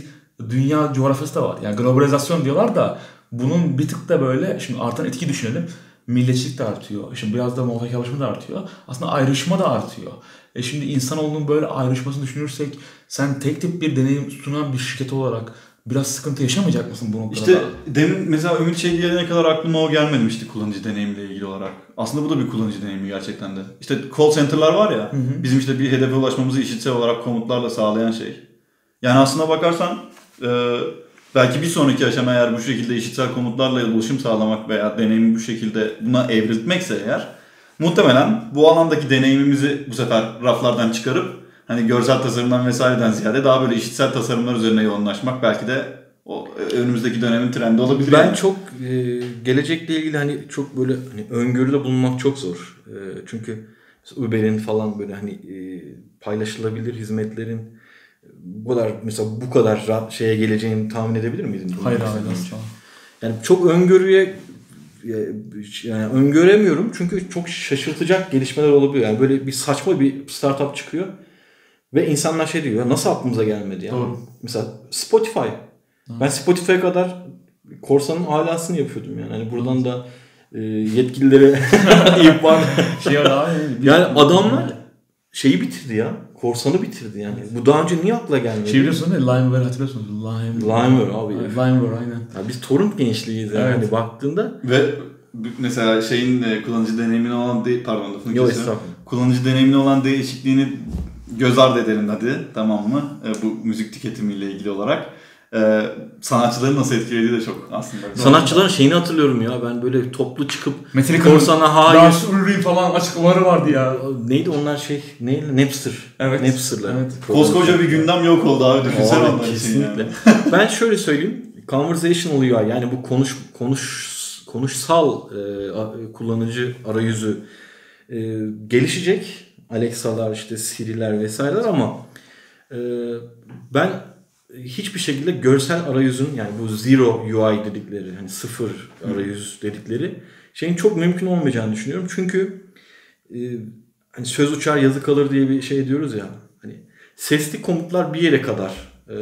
dünya coğrafyası da var. Yani globalizasyon diyorlar da bunun bir tık da böyle şimdi artan etki düşünelim. Milliyetçilik de artıyor. Şimdi biraz da muhafazakarlaşma da artıyor. Aslında ayrışma da artıyor. E şimdi insanoğlunun böyle ayrışmasını düşünürsek sen tek tip bir deneyim sunan bir şirket olarak biraz sıkıntı yaşamayacak mısın bu noktada? İşte demin mesela Ümit şey diyene kadar aklıma o gelmemişti kullanıcı deneyimle ilgili olarak. Aslında bu da bir kullanıcı deneyimi gerçekten de. İşte call center'lar var ya, hı hı. Bizim işte bir hedefe ulaşmamızı işitsel olarak komutlarla sağlayan şey. Yani aslına bakarsan e, belki bir sonraki aşama eğer bu şekilde işitsel komutlarla ulaşım sağlamak veya deneyimi bu şekilde buna evriltmekse eğer muhtemelen bu alandaki deneyimimizi bu sefer raflardan çıkarıp hani görsel tasarımdan vesaireden ziyade daha böyle işitsel tasarımlar üzerine yoğunlaşmak belki de o önümüzdeki dönemin trendi olabilir. Ben yani. Çok e, gelecekle ilgili hani çok böyle hani öngörüde bulunmak çok zor. E, çünkü Uber'in falan böyle hani e, paylaşılabilir hizmetlerin bu kadar mesela bu kadar rahat şeye geleceğini tahmin edebilir miydin? Hayır abi. Yani çok öngörüye yani öngöremiyorum çünkü çok şaşırtacak gelişmeler olabiliyor. Yani böyle bir saçma bir startup çıkıyor. Ve insanlar şey diyor ya nasıl aklımıza gelmedi yani. Doğru. Mesela Spotify. Hı. Ben Spotify'a kadar korsanın alasını yapıyordum yani. Hani buradan da e, yetkililere ihbar şey var abi. Yani adamlar şeyi bitirdi ya. Korsanı bitirdi yani. Evet. Bu daha önce niye akla gelmedi? Şey biliyorsun değil mi? Limeware hatırlıyorsunuz. Lime. Limeware abi. Yani. Limeware aynen. Ya biz torrent gençliğiyiz yani evet. Hani baktığında. Ve mesela şeyin kullanıcı deneyimine olan değil pardon lafını kesiyorum. Kullanıcı deneyimine olan değişikliğini göz ardı edelim hadi tamam mı? E, bu müzik tüketimiyle ilgili olarak e, sanatçıları nasıl etkilediği de çok aslında. Sanatçıların şeyini hatırlıyorum ya ben böyle toplu çıkıp korsana hayır ürün falan açıklamaları vardı ya. Neydi onlar şey neydi? Napster. Evet. Napster'lar. Evet. Koskoca bir gündem yok oldu abi düşünsene onlar için yani. Ben şöyle söyleyeyim. Conversational U I yani bu konuş konuş konuşsal e, kullanıcı arayüzü e, gelişecek. Alexa'lar işte Siri'ler vesaireler ama e, ben hiçbir şekilde görsel arayüzün, yani bu zero U I dedikleri, hani sıfır arayüz dedikleri şeyin çok mümkün olmayacağını düşünüyorum. Çünkü e, hani söz uçar yazı kalır diye bir şey diyoruz ya, hani sesli komutlar bir yere kadar e,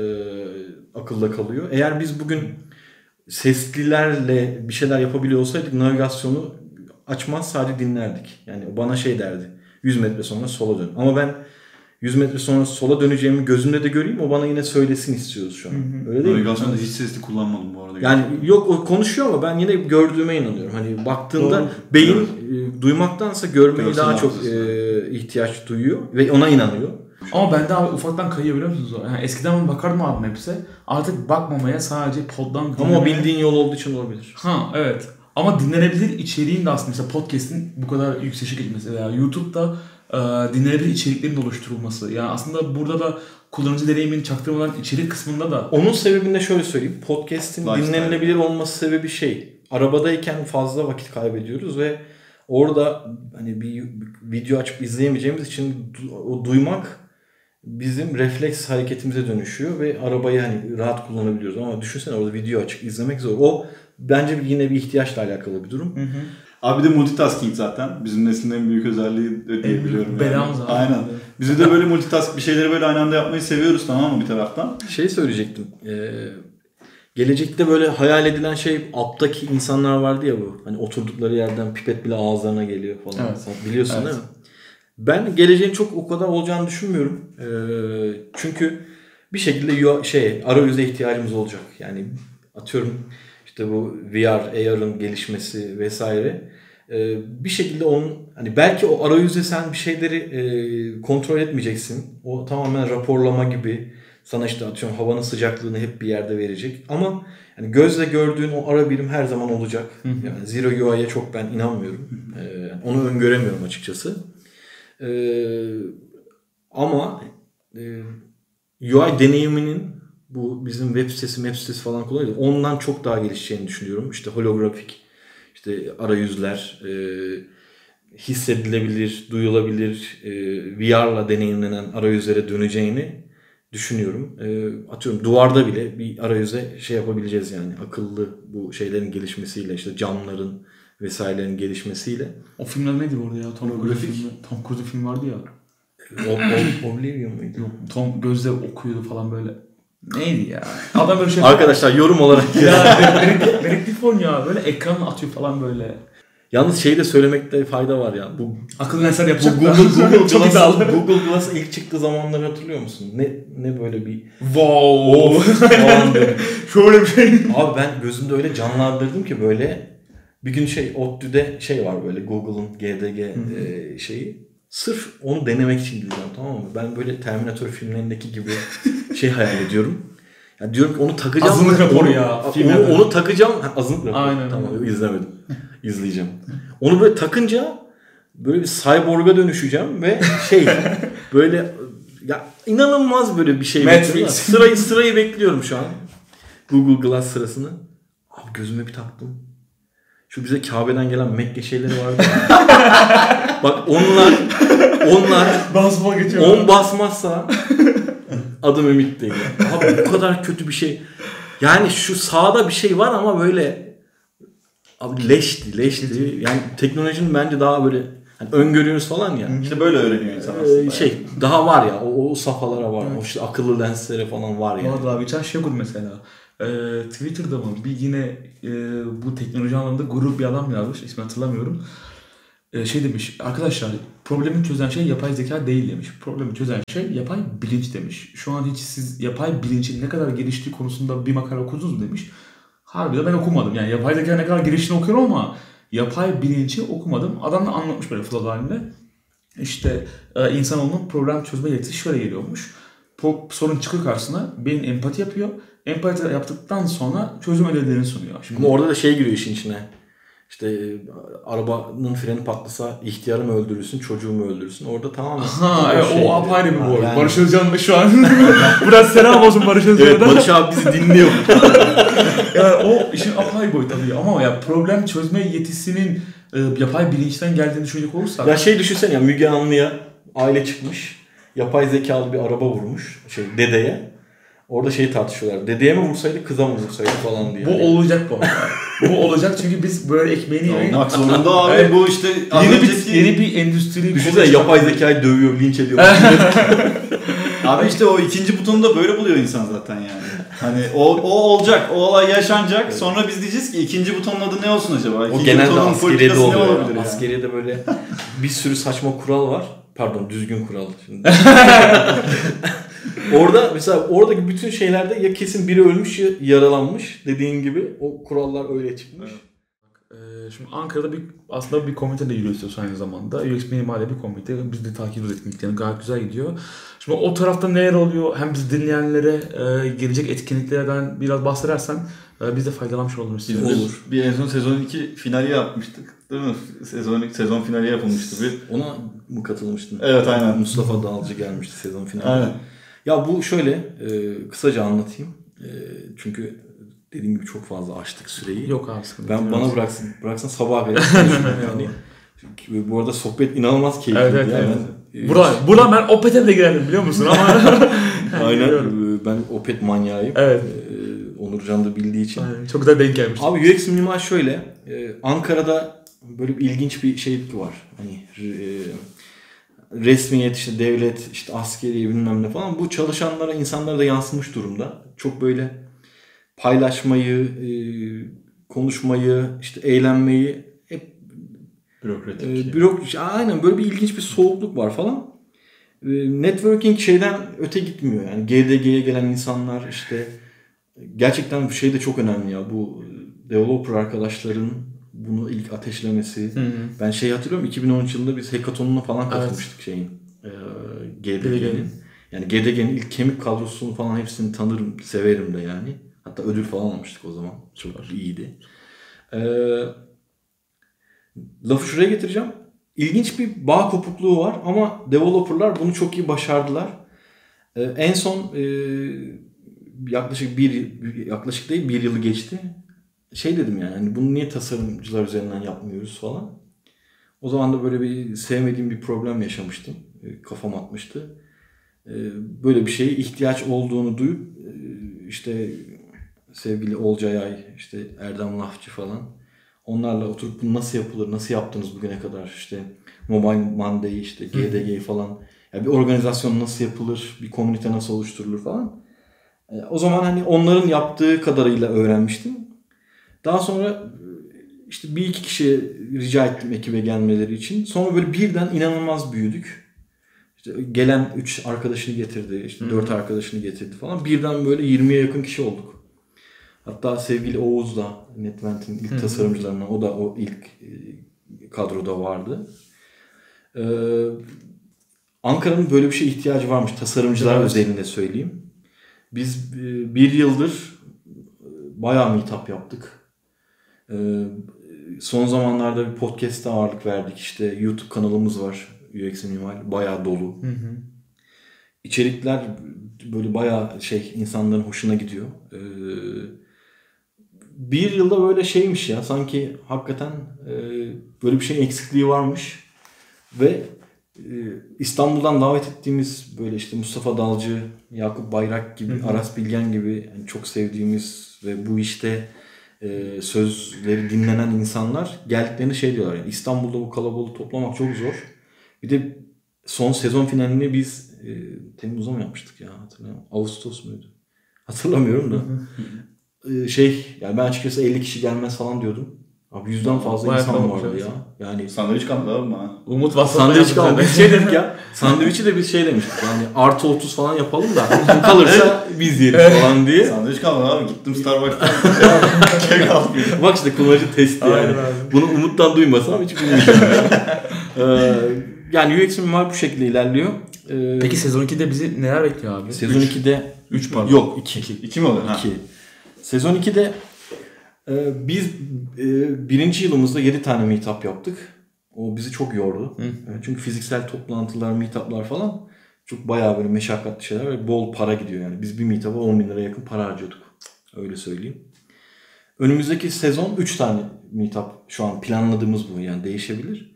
akılda kalıyor. Eğer biz bugün seslilerle bir şeyler yapabiliyor olsaydık navigasyonu açmaz, sadece dinlerdik. Yani bana şey derdi, yüz metre sonra sola dön. Ama ben yüz metre sonra sola döneceğimi gözümde de göreyim, o bana yine söylesin istiyoruz şu an. Hı hı. Öyle değil mi? Navigasyonda hiç sesli kullanmadım bu arada. Yani yok, o konuşuyor ama ben yine gördüğüme inanıyorum. Hani baktığında doğru, beyin e, duymaktansa görmeyi görsel daha çok e, ihtiyaç duyuyor ve ona inanıyor. Ama ben daha ufaktan kayıyor, musunuz? Yani eskiden ben bakardım abi hepsi. Artık bakmamaya, sadece poddan dinlemeye... Ama bildiğin yol olduğu için olabilir. Ha evet. Ama dinlenebilir içeriğin de aslında, mesela podcast'in bu kadar yükseşe gitmesi veya YouTube'da e, dinlenebilir içeriklerin oluşturulması. Yani aslında burada da kullanıcı deneyimini çaktırmadan içerik kısmında da... Onun sebebini de şöyle söyleyeyim. Podcast'in dinlenilebilir olması sebebi şey. Arabadayken fazla vakit kaybediyoruz ve orada hani bir video açıp izleyemeyeceğimiz için o duymak bizim refleks hareketimize dönüşüyor ve arabayı hani rahat kullanabiliyoruz. Ama düşünsene orada video açık izlemek zor. O bence yine bir ihtiyaçla alakalı bir durum. Hı hı. Abi de multitasking zaten bizim neslin en büyük özelliği diye biliyorum. Belamız yani. Aynen. Abi. Bizi de böyle multitask, bir şeyleri böyle aynı anda yapmayı seviyoruz, tamam mı, bir taraftan? Şey söyleyecektim. Ee, gelecekte böyle hayal edilen şey, aptaki insanlar vardı ya bu. Hani oturdukları yerden pipet bile ağızlarına geliyor falan. Evet. Biliyorsun evet, değil mi? Ben geleceğin çok o kadar olacağını düşünmüyorum. Ee, çünkü bir şekilde şey, arayüze ihtiyacımız olacak. Yani atıyorum işte bu V R, A R'ın gelişmesi vesaire. Ee, bir şekilde onun, hani belki o arayüze sen bir şeyleri e, kontrol etmeyeceksin. O tamamen raporlama gibi. Sana işte atıyorum havanın sıcaklığını hep bir yerde verecek. Ama yani gözle gördüğün o ara birim her zaman olacak. Yani Zero U I'ye çok ben inanmıyorum. Ee, onu öngöremiyorum açıkçası. Ee, ama e, U I deneyiminin bu bizim web sitesi, web sitesi falan kullanıyor. Ondan çok daha gelişeceğini düşünüyorum. İşte holografik, işte arayüzler, e, hissedilebilir, duyulabilir, e, V R'la deneyimlenen arayüzlere döneceğini düşünüyorum. E, atıyorum duvarda bile bir arayüze şey yapabileceğiz yani, akıllı bu şeylerin gelişmesiyle, işte camların vesairelerin gelişmesiyle. O filmler neydi orada ya? Tom Holografik. Tom Cruise film vardı ya. O, o, Oblivion muydu? Yok. Tom gözle okuyordu falan böyle. Neydi ya? Adam böyle şey. Arkadaşlar yorum olarak. Ya Verifon ya. Böyle ekran atıyor falan böyle. Yalnız şeyi de söylemekte fayda var ya. Bu akıllı nesler yapacak. Bu Google, Google, Google Glass, Google Glass ilk çıktığı zamanları hatırlıyor musun? Ne ne böyle bir wow falan böyle. Şöyle bir şey. Abi ben gözümde öyle canlandırdım ki böyle. Bir gün şey, ODTÜ'de şey var böyle, Google'ın G D G e, şeyi. Sırf onu denemek için gideceğim, tamam mı? Ben böyle Terminator filmlerindeki gibi şey hayal ediyorum. Yani diyorum ki onu takacağım. Azınlık raporu ya. Onu, onu takacağım. Ha, azınlık raporu. Aynen, tamam öyle. İzlemedim. İzleyeceğim. Onu böyle takınca böyle bir cyborg'a dönüşeceğim ve şey böyle ya, inanılmaz böyle bir şey. Matrix. Sırayı, sırayı bekliyorum şu an. Google Glass sırasını. Abi gözüme bir taktım. Şu bize Kabe'den gelen Mekke şeyleri vardı. Bak onlar onlar basma geçiyor. On basmazsa adım Ümit değil. Abi bu kadar kötü bir şey. Yani şu sağda bir şey var ama böyle abi leşti, leşti. Yani teknolojinin bence daha böyle hani öngörüyoruz falan ya. İşte böyle öğreniyor insan aslında. Ee, şey yani. Daha var ya o, o safhalara var. Evet. O işte akıllı lenslere falan var ya. Yani. Abi hiç şey kur mesela. Twitter'da mı? Bir yine e, bu teknoloji anlamında gurur bir adam yazmış. İsmini hatırlamıyorum. E, şey demiş. Arkadaşlar problemi çözen şey yapay zeka değil demiş. Problemi çözen şey yapay bilinç demiş. Şu an hiç siz yapay bilincin ne kadar geliştiği konusunda bir makale okudunuz mu demiş. Harbiden ben okumadım. Yani yapay zeka ne kadar geliştiğini okuyorum ama yapay bilinci okumadım. Adam da anlatmış böyle flow halinde. İşte e, insanoğlunun problem çözme yetisi şöyle geliyormuş. Sorun çıkıyor karşısına. Beyin empati yapıyor. Empati yaptıktan sonra çözüm önerilerini sunuyor. Şimdi orada da şey giriyor işin içine. İşte arabanın freni patlasa ihtiyarı mı öldürürsün, çocuğu mu öldürürsün? Orada tamam. Aha, o, şey, o apayrı bir boy. Yani. Barış Özcan da şu an. Biraz selam olsun Barış Özcan'a. Evet, Barış abi bizi dinliyor. Yani o işin apayrı boyu tabii ama ya problem çözme yetisinin yapay bilinçten geldiğini düşünecek olursak. Ya şey düşünsene ya, Müge Anlı'ya aile çıkmış. Yapay zekalı bir araba vurmuş şey dedeye. Orada şeyi tartışıyorlar. Dedeye mi vursaydı, kıza mı vursaydı falan diye. Bu yani. Olacak bu. Bu olacak çünkü biz böyle ekmeğini yemeyiz. Olmak zorunda abi. Evet. Bu işte yeni bir, ki... yeni bir endüstri. Düşünsene yapay zekayı dövüyor, linç ediyor. Abi işte o ikinci butonu da böyle buluyor insan zaten yani. Hani o, o olacak, o olay yaşanacak. Evet. Sonra biz diyeceğiz ki ikinci butonun adı ne olsun acaba? İkinci o genelde askeriyede oluyor. Yani. Askeriyede böyle bir sürü saçma kural var. Pardon, düzgün kural. Şimdi. Orada mesela oradaki bütün şeylerde ya kesin biri ölmüş ya yaralanmış, dediğin gibi o kurallar öyle çıkmış. Evet. Şimdi Ankara'da bir aslında bir komitede yürüyoruz aynı zamanda. U X Minimal'de bir komite, biz de takip ediyoruz etkinliklerini, gayet güzel gidiyor. Şimdi o tarafta neler oluyor, hem bizi dinleyenlere gelecek etkinliklerden biraz bahsedersen biz de faydalanmış oluruz. Biz olur. Bir en son sezon iki finali yapmıştık. Değil mi? Sezon sezon finali yapılmıştı bir. Ona mı katılmıştın? Evet, aynen. Mustafa Dalıcı gelmişti sezon finali. Aynen. Ya bu şöyle e, kısaca anlatayım. E, çünkü dediğim gibi çok fazla açtık süreyi. Yok aslında. Ben bana bıraksın. Bıraksın sabaha kadar. Yani bu arada sohbet inanılmaz keyifli. Evet, evet, yani. Evet. Buradan buradan ben Opet'e de girelim biliyor musun? Ama aynen. Ben Opet manyağıyım. Evet. E, Onurcan da bildiği için. Aynen. Çok da denk gelmiş. Abi U X Minimal şöyle. E, Ankara'da böyle bir ilginç bir şey var. Hani e, resmiyet, işte devlet, işte askeri bilmem ne falan, bu çalışanlara, insanlara da yansımış durumda. Çok böyle paylaşmayı, konuşmayı, işte eğlenmeyi hep bürokratik. E, bürok- Aynen böyle bir ilginç bir soğukluk var falan. E, networking şeyden öte gitmiyor yani. G D G'ye gelen insanlar işte gerçekten bu şey de çok önemli ya, bu developer arkadaşların bunu ilk ateşlemesi. Hı hı. Ben şey hatırlıyorum, iki bin on üç yılında biz hackathon'una falan katılmıştık, evet. şeyin. E, G D G'nin. Yani G D G'nin ilk kemik kadrosunu falan hepsini tanırım, severim de yani. Hatta ödül falan almıştık o zaman. Çok var. İyiydi. E, lafı şuraya getireceğim. İlginç bir bağ kopukluğu var ama developerlar bunu çok iyi başardılar. E, en son e, yaklaşık bir yaklaşık değil bir yılı geçti. Şey dedim yani, hani bunu niye tasarımcılar üzerinden yapmıyoruz falan. O zaman da böyle bir sevmediğim bir problem yaşamıştım. Kafam atmıştı. Böyle bir şeye ihtiyaç olduğunu duyup işte sevgili Olcayay, işte Erdem Lafçı falan, onlarla oturup bunu nasıl yapılır, nasıl yaptınız bugüne kadar, işte Mobile Monday'i, işte G D G'yi falan, yani bir organizasyon nasıl yapılır, bir komünite nasıl oluşturulur falan. O zaman hani onların yaptığı kadarıyla öğrenmiştim. Daha sonra işte bir iki kişiye rica ettim ekibe gelmeleri için. Sonra böyle birden inanılmaz büyüdük. İşte gelen üç arkadaşını getirdi, işte dört arkadaşını getirdi falan. Birden böyle yirmiye yakın kişi olduk. Hatta sevgili Oğuz da NetVent'in ilk Hı-hı. tasarımcılarından, o da o ilk kadroda vardı. Ee, Ankara'nın böyle bir şeye ihtiyacı varmış, tasarımcılar evet. özelinde söyleyeyim. Biz bir yıldır bayağı meetup yaptık. Son zamanlarda bir podcast'e ağırlık verdik. İşte YouTube kanalımız var. U X Minimal. Bayağı dolu. Hı hı. İçerikler böyle bayağı şey, insanların hoşuna gidiyor. Bir yılda böyle şeymiş ya, sanki hakikaten böyle bir şeyin eksikliği varmış. Ve İstanbul'dan davet ettiğimiz böyle işte Mustafa Dalıcı, Yakup Bayrak gibi, hı hı. Aras Bilgen gibi yani çok sevdiğimiz ve bu işte Ee, sözleri dinlenen insanlar geldiklerini şey diyorlar yani, İstanbul'da bu kalabalığı toplamak çok zor. Bir de son sezon finalini biz e, Temmuz'a mı yapmıştık ya, hatırlamıyorum. Ağustos muydu? Hatırlamıyorum da. ee, şey yani ben açıkçası elli kişi gelmez falan diyordum. Abi yüzden fazla bayağı insan vardı ya. Yani sandviç kaldı abi ha. Umut WhatsApp'ta sandviç kaldı. Şey dedik ya. Sandviçi de biz şey demiştik. Yani artı otuz falan yapalım da kalırsa biz yeriz falan diye. Sandviç kaldı abi. Gittim Starbucks'tan. Kek aldım. Bak işte kullanıcı testi yani. Aynen. Bunu Umut'tan duymasam hiç bilmeyeceğim. ee, yani U X Minimal bu şekilde ilerliyor. Ee, Peki sezon ikide bizi neler bekliyor abi? Sezon üç. ikide üç pardon. Yok iki. iki mi oluyor? iki. Sezon ikide biz birinci yılımızda yedi tane meetup yaptık. O bizi çok yordu. Hı. Çünkü fiziksel toplantılar, meetuplar falan çok bayağı böyle meşakkatli şeyler ve bol para gidiyor yani. Biz bir meetup'a on bin liraya yakın para harcıyorduk. Öyle söyleyeyim. Önümüzdeki sezon üç tane meetup şu an planladığımız bu. Yani değişebilir.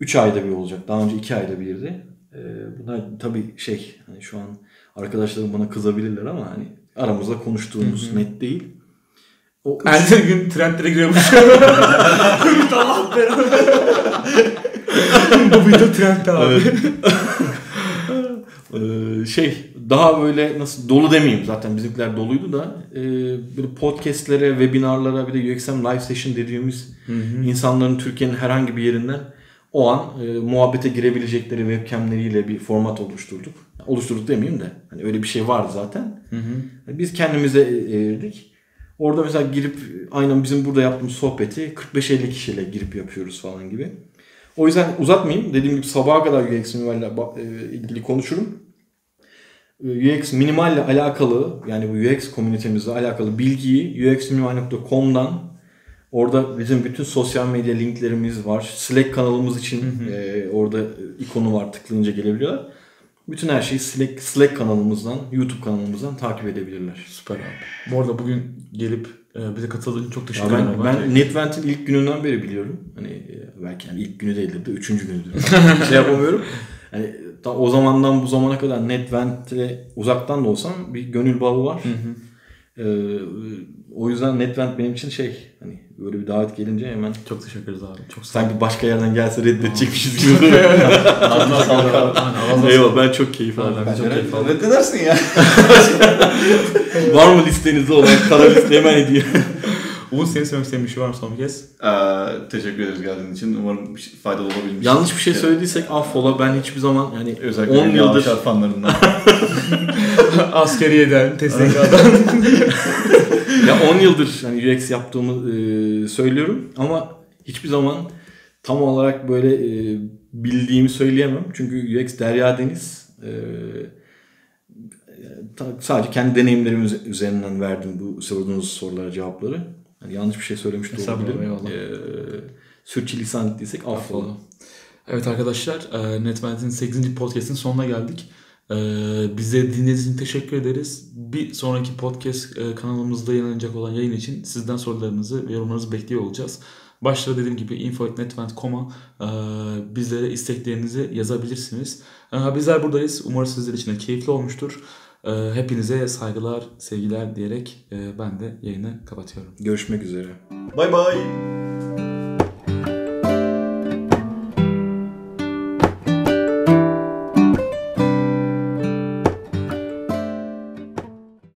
üç ayda bir olacak. Daha önce iki ayda birdi. Bunlar tabii şey, hani şu an Arkadaşlarım bana kızabilirler ama hani aramızda konuştuğumuz Hı-hı. net değil. O ertesi üç... gün trendlere giriyormuş. Ümit Allah belanı. Bu video trendde abi. Evet. ee, şey daha böyle nasıl dolu demeyeyim, zaten bizimkiler doluydu da e, böyle podcastlere, webinarlara, bir de U X M live session dediğimiz Hı-hı. insanların Türkiye'nin herhangi bir yerinden o an e, muhabbete girebilecekleri webcamleriyle bir format oluşturduk. Oluşturduk demeyeyim de hani öyle bir şey vardı zaten. Hı hı. Biz kendimize evirdik. Orada mesela girip aynen bizim burada yaptığımız sohbeti kırk beş elli kişiyle girip yapıyoruz falan gibi. O yüzden uzatmayayım. Dediğim gibi sabaha kadar U X Minimal ile ilgili konuşurum. U X Minimal ile alakalı, yani bu U X komünitemizle alakalı bilgiyi u x minimal nokta com'dan, orada bizim bütün sosyal medya linklerimiz var. Slack kanalımız için hı hı. E, orada ikonu var, tıklayınca gelebiliyorlar. Bütün her şeyi Slack, Slack kanalımızdan, YouTube kanalımızdan takip edebilirler. Süper abi. Bu arada bugün gelip e, bize katıldığın için çok teşekkür ederim. Ben, ben NetVent'in ilk gününden beri biliyorum. Hani e, belki yani ilk günü değildir de üçüncü günüdür. Bir şey yapamıyorum. Yani o zamandan bu zamana kadar NetVent'e uzaktan da olsam bir gönül bağı var. Hı hı. E, o yüzden NetVent benim için şey, hani böyle bir davet gelince hemen çok teşekkür ederiz abi. Çok sanki başka yerden gelse reddedecekmişiz gibi. Eyvallah, ben çok keyif aldım. Ben çok keyif aldım. Reddedersin ya. Var mı listenizde olan? Kara liste hemen hediye. Umut, senin söylemek istediğin bir şey var mı son bir kez? Ee, teşekkür ederiz geldiğin için. Umarım bir şey, faydalı olabilmiş. Yanlış bir şey söylediysek affola. Ben hiçbir zaman yani özellikle on yıldır şartfanlarından askeriyeden, T S K'dan ya on yıldır hani U X yaptığımı e, söylüyorum ama hiçbir zaman tam olarak böyle e, bildiğimi söyleyemem. Çünkü U X derya deniz. E, ta, sadece kendi deneyimlerim üzerinden verdim bu sorduğunuz sorulara cevapları. Yani yanlış bir şey söylemiş de olabilirim. E, sürçülisan ettiysek affola. Evet arkadaşlar, e, NetVent'in sekizinci podcast'in sonuna geldik. Ee, bize dinlediğiniz için teşekkür ederiz. Bir sonraki podcast e, kanalımızda yayınlanacak olan yayın için sizden sorularınızı ve yorumlarınızı bekliyor olacağız. Başta dediğim gibi info at netvent nokta com'a e, bizlere isteklerinizi yazabilirsiniz. E, bizler buradayız. Umarım sizler için de keyifli olmuştur. E, hepinize saygılar, sevgiler diyerek e, ben de yayını kapatıyorum. Görüşmek üzere. Bay bay.